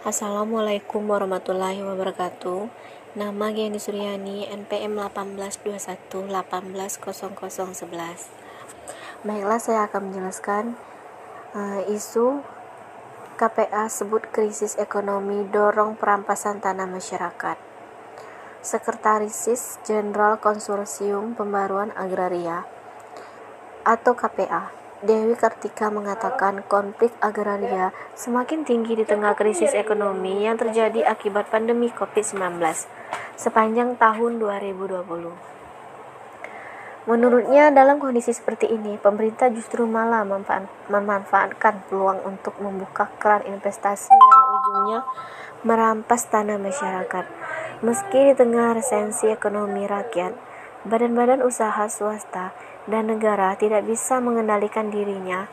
Assalamualaikum warahmatullahi wabarakatuh. Nama Giani Suryani, NPM 1821-180011. Baiklah, saya akan menjelaskan isu KPA sebut krisis ekonomi dorong perampasan tanah masyarakat. Sekretaris Jenderal Konsorsium Pembaruan Agraria atau KPA Dewi Kartika mengatakan konflik agraria semakin tinggi di tengah krisis ekonomi yang terjadi akibat pandemi COVID-19 sepanjang tahun 2020. Menurutnya, dalam kondisi seperti ini, pemerintah justru malah memanfaatkan peluang untuk membuka keran investasi yang ujungnya merampas tanah masyarakat. Meski di tengah resensi ekonomi rakyat, badan-badan usaha swasta dan negara tidak bisa mengendalikan dirinya.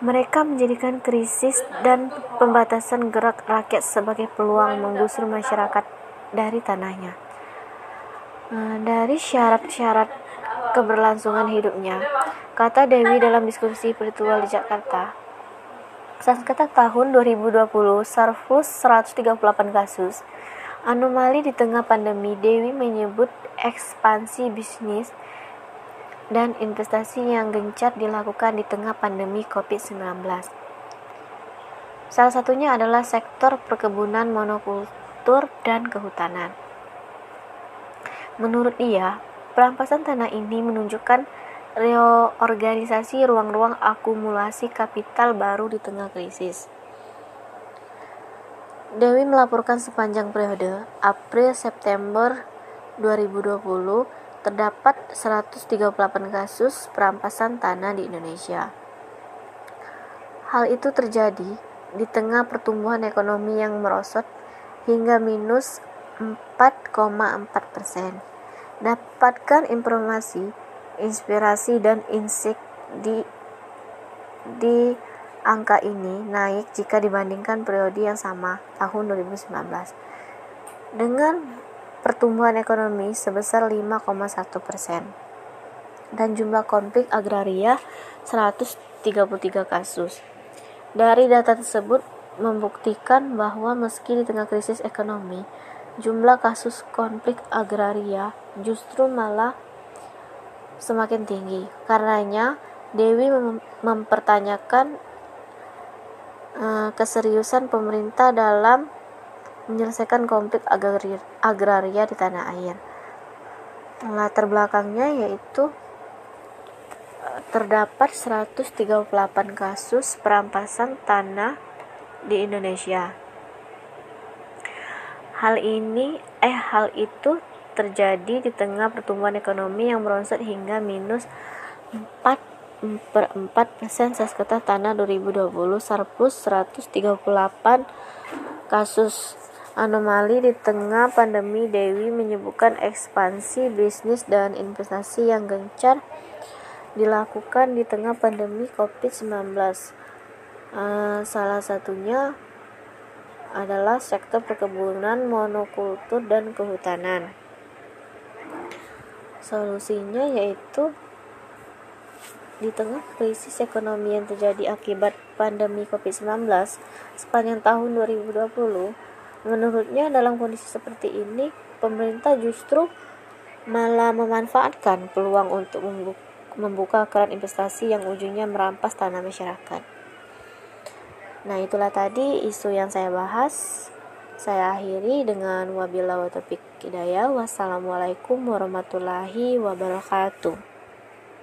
Mereka menjadikan krisis dan pembatasan gerak rakyat sebagai peluang menggusur masyarakat dari tanahnya, dari syarat-syarat keberlangsungan hidupnya, kata Dewi dalam diskusi virtual di Jakarta. Sengketa tahun 2020 surplus 138 kasus. Anomali di tengah pandemi, Dewi menyebut ekspansi bisnis dan investasi yang gencar dilakukan di tengah pandemi COVID-19. Salah satunya adalah sektor perkebunan, monokultur, dan kehutanan. Menurut dia, perampasan tanah ini menunjukkan reorganisasi ruang-ruang akumulasi kapital baru di tengah krisis. Dewi melaporkan sepanjang periode April-September 2020 terdapat 138 kasus perampasan tanah di Indonesia. Hal itu terjadi di tengah pertumbuhan ekonomi yang merosot hingga minus 4,4%. Dapatkan informasi, inspirasi, dan insight di angka ini naik jika dibandingkan periode yang sama tahun 2019 dengan pertumbuhan ekonomi sebesar 5,1% dan jumlah konflik agraria 133 kasus. Dari data tersebut membuktikan bahwa meski di tengah krisis ekonomi, jumlah kasus konflik agraria justru malah semakin tinggi. Karenanya, Dewi mempertanyakan keseriusan pemerintah dalam menyelesaikan konflik agraria di tanah air. Latar belakangnya yaitu terdapat 138 kasus perampasan tanah di Indonesia. Hal itu terjadi di tengah pertumbuhan ekonomi yang merosot hingga minus 4,4% sengketa tanah 2020 surplus 138 kasus. Anomali di tengah pandemi, Dewi menyebutkan ekspansi bisnis dan investasi yang gencar dilakukan di tengah pandemi COVID-19. Salah satunya adalah sektor perkebunan, monokultur, dan kehutanan. Solusinya yaitu di tengah krisis ekonomi yang terjadi akibat pandemi COVID-19 sepanjang tahun 2020, menurutnya, dalam kondisi seperti ini, pemerintah justru malah memanfaatkan peluang untuk membuka keran investasi yang ujungnya merampas tanah masyarakat. Nah, itulah tadi isu yang saya bahas. Saya akhiri dengan wabillahi taufiq hidayah. Wassalamualaikum warahmatullahi wabarakatuh.